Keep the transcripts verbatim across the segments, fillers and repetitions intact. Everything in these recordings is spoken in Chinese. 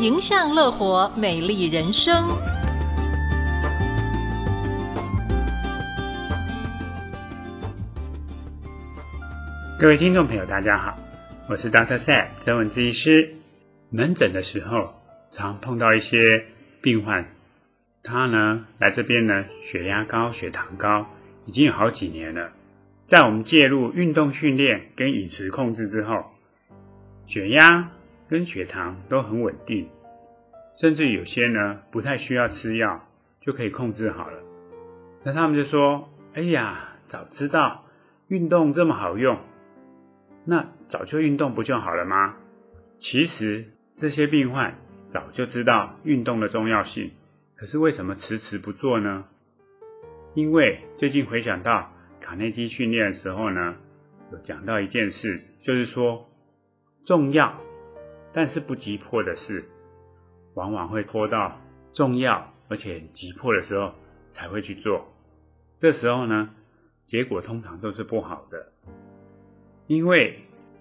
迎向乐活美丽人生。各位听众朋友大家好，我是 doctor Seth 曾文姿医师。门诊的时候常碰到一些病患，他呢来这边呢血压高血糖高已经有好几年了，在我们介入运动训练跟饮食控制之后，血压跟血糖都很稳定，甚至有些呢不太需要吃药就可以控制好了。那他们就说，哎呀，早知道运动这么好用，那早就运动不就好了吗？其实这些病患早就知道运动的重要性，可是为什么迟迟不做呢？因为最近回想到卡内基训练的时候呢，有讲到一件事，就是说重要但是不急迫的事，往往会拖到重要而且急迫的时候才会去做。这时候呢，结果通常都是不好的，因为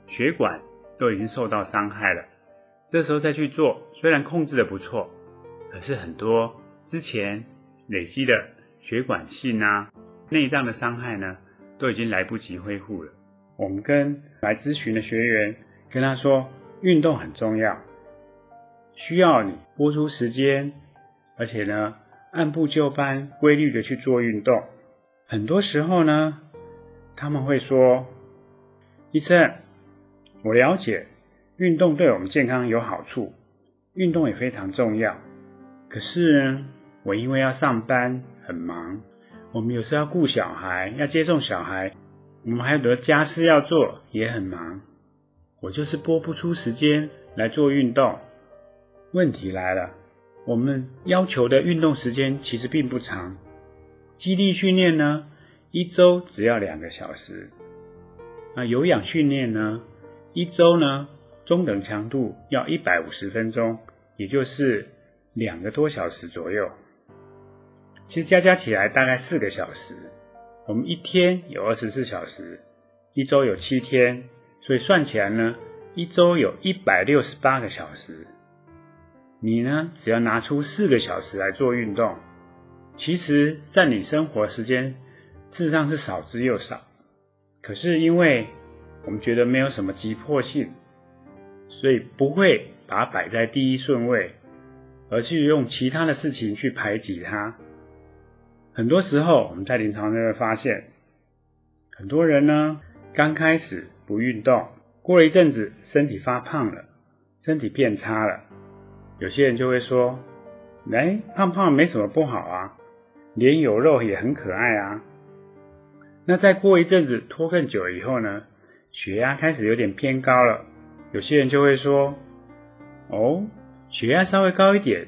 血管都已经受到伤害了，这时候再去做，虽然控制的不错，可是很多之前累积的血管性啊、内脏的伤害呢，都已经来不及恢复了。我们跟来咨询的学员跟他说，运动很重要，需要你拨出时间，而且呢按部就班规律的去做运动。很多时候呢他们会说，医生，我了解运动对我们健康有好处，运动也非常重要，可是呢我因为要上班很忙，我们有时候要顾小孩，要接送小孩，我们还有很多家事要做，也很忙，我就是拨不出时间来做运动。问题来了，我们要求的运动时间其实并不长，肌力训练呢一周只要两个小时，那有氧训练呢一周呢中等强度要一百五十分钟，也就是两个多小时左右，其实加加起来大概四个小时。我们一天有二十四小时，一周有七天，所以算起来呢一周有一百六十八个小时。你呢只要拿出四个小时来做运动，其实占你生活时间事实上是少之又少，可是因为我们觉得没有什么急迫性，所以不会把它摆在第一顺位，而去用其他的事情去排挤它。很多时候我们在临床就会发现，很多人呢刚开始不运动，过了一阵子身体发胖了，身体变差了，有些人就会说，哎，胖胖没什么不好啊，脸有肉也很可爱啊。那再过一阵子拖更久以后呢，血压开始有点偏高了，有些人就会说，哦，血压稍微高一点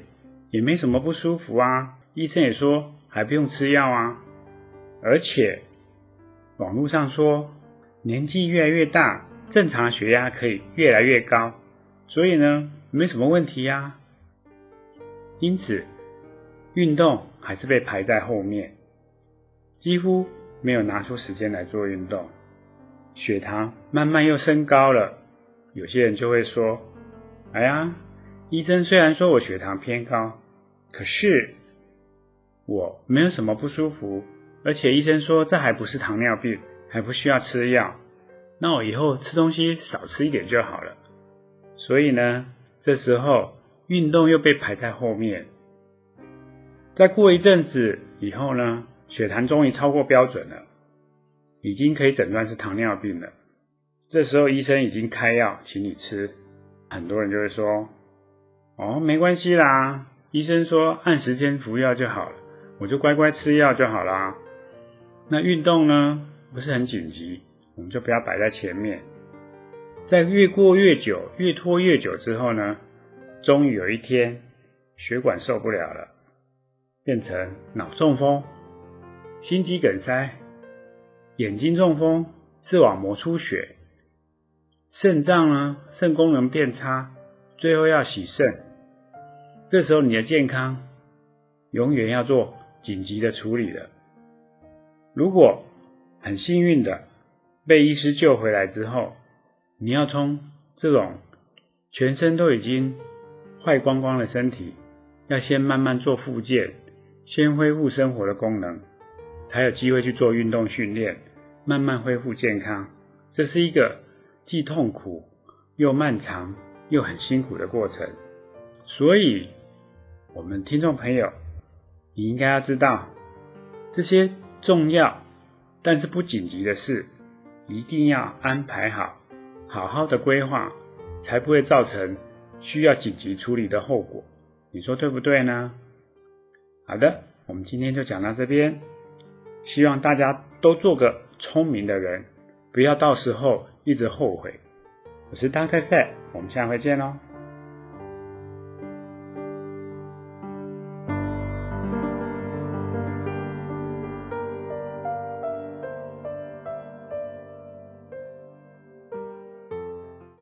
也没什么不舒服啊，医生也说还不用吃药啊。而且网络上说年纪越来越大，正常血压可以越来越高，所以呢没什么问题啊。因此运动还是被排在后面，几乎没有拿出时间来做运动。血糖慢慢又升高了，有些人就会说，哎呀，医生虽然说我血糖偏高，可是我没有什么不舒服，而且医生说这还不是糖尿病，还不需要吃药，那我以后吃东西少吃一点就好了。所以呢这时候运动又被排在后面。再过一阵子以后呢，血糖终于超过标准了，已经可以诊断是糖尿病了，这时候医生已经开药请你吃。很多人就会说，哦，没关系啦，医生说按时间服药就好了，我就乖乖吃药就好啦。那运动呢不是很紧急，我们就不要摆在前面。在越过越久越拖越久之后呢，终于有一天血管受不了了，变成脑中风、心肌梗塞、眼睛中风、视网膜出血，肾脏呢肾功能变差，最后要洗肾。这时候你的健康永远要做紧急的处理了。如果很幸运的被医师救回来之后，你要从这种全身都已经坏光光的身体，要先慢慢做复健，先恢复生活的功能，才有机会去做运动训练，慢慢恢复健康。这是一个既痛苦又漫长又很辛苦的过程。所以我们听众朋友，你应该要知道，这些重要但是不紧急的事一定要安排好，好好的规划，才不会造成需要紧急处理的后果。你说对不对呢？好的，我们今天就讲到这边，希望大家都做个聪明的人，不要到时候一直后悔。我是 doctor Seth， 我们下回见咯。